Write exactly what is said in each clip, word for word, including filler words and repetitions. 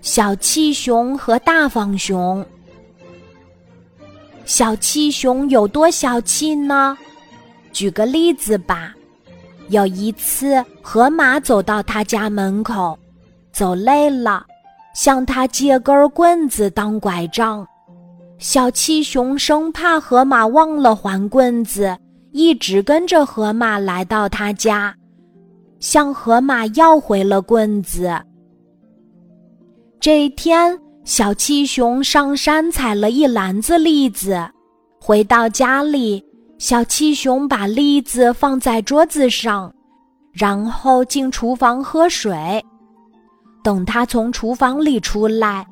小气熊和大方熊。小气熊有多小气呢？举个例子吧，有一次河马走到他家门口，走累了，向他借根棍子当拐杖。小气熊生怕河马忘了还棍子，一直跟着河马来到他家，向河马要回了棍子。这一天，小气熊上山采了一篮子栗子，回到家里，小气熊把栗子放在桌子上，然后进厨房喝水。等他从厨房里出来，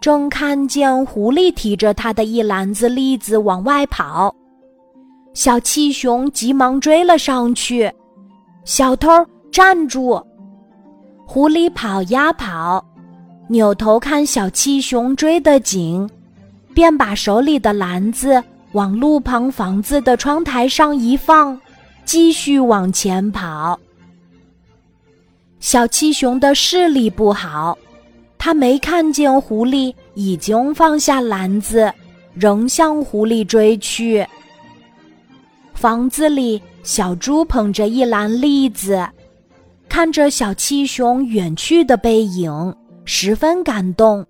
正看见狐狸提着他的一篮子栗子往外跑。小气熊急忙追了上去，小偷，站住！狐狸跑呀跑，扭头看小气熊追得紧，便把手里的篮子往路旁房子的窗台上一放，继续往前跑。小气熊的视力不好，他没看见狐狸已经放下篮子，仍向狐狸追去。房子里，小猪捧着一篮栗子，看着小气熊远去的背影，十分感动。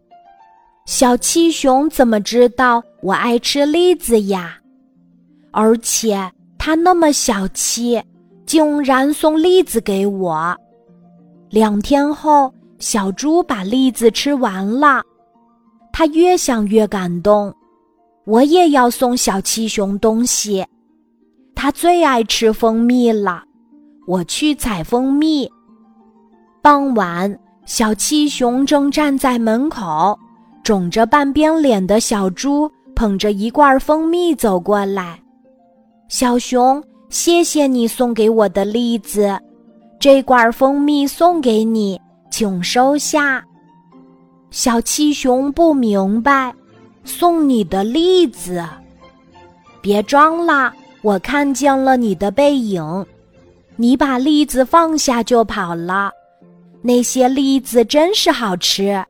小气熊怎么知道我爱吃栗子呀？而且他那么小气，竟然送栗子给我。两天后，小猪把栗子吃完了，他越想越感动，我也要送小气熊东西。他最爱吃蜂蜜了，我去采蜂蜜。傍晚，小气熊正站在门口，肿着半边脸的小猪捧着一罐蜂蜜走过来。小熊，谢谢你送给我的栗子，这罐蜂蜜送给你，请收下。小气熊不明白，送你的栗子？别装了，我看见了你的背影，你把栗子放下就跑了。那些栗子真是好吃，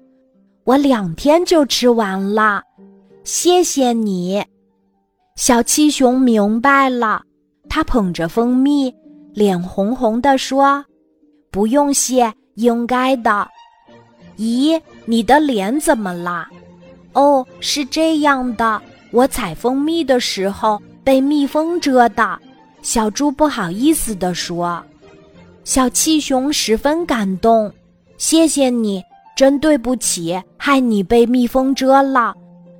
我两天就吃完了，谢谢你。小气熊明白了，他捧着蜂蜜，脸红红地说，不用谢，应该的。咦，你的脸怎么了？哦，是这样的，我采蜂蜜的时候被蜜蜂蛰的，小猪不好意思地说。小气熊十分感动，谢谢你，真对不起，害你被蜜蜂蛰了，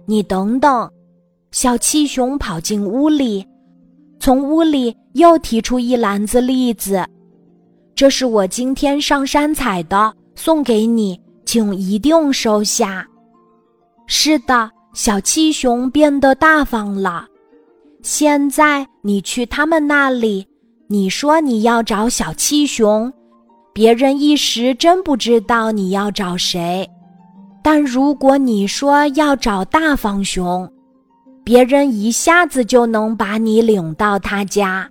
你等等。小气熊跑进屋里，从屋里又提出一篮子栗子，这是我今天上山采的，送给你，请一定收下。是的，小气熊变得大方了。现在你去他们那里，你说你要找小气熊，别人一时真不知道你要找谁。但如果你说要找大方熊，别人一下子就能把你领到他家。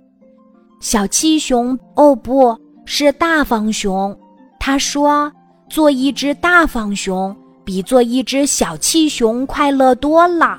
小气熊，哦不，是大方熊。他说，做一只大方熊，比做一只小气熊快乐多了。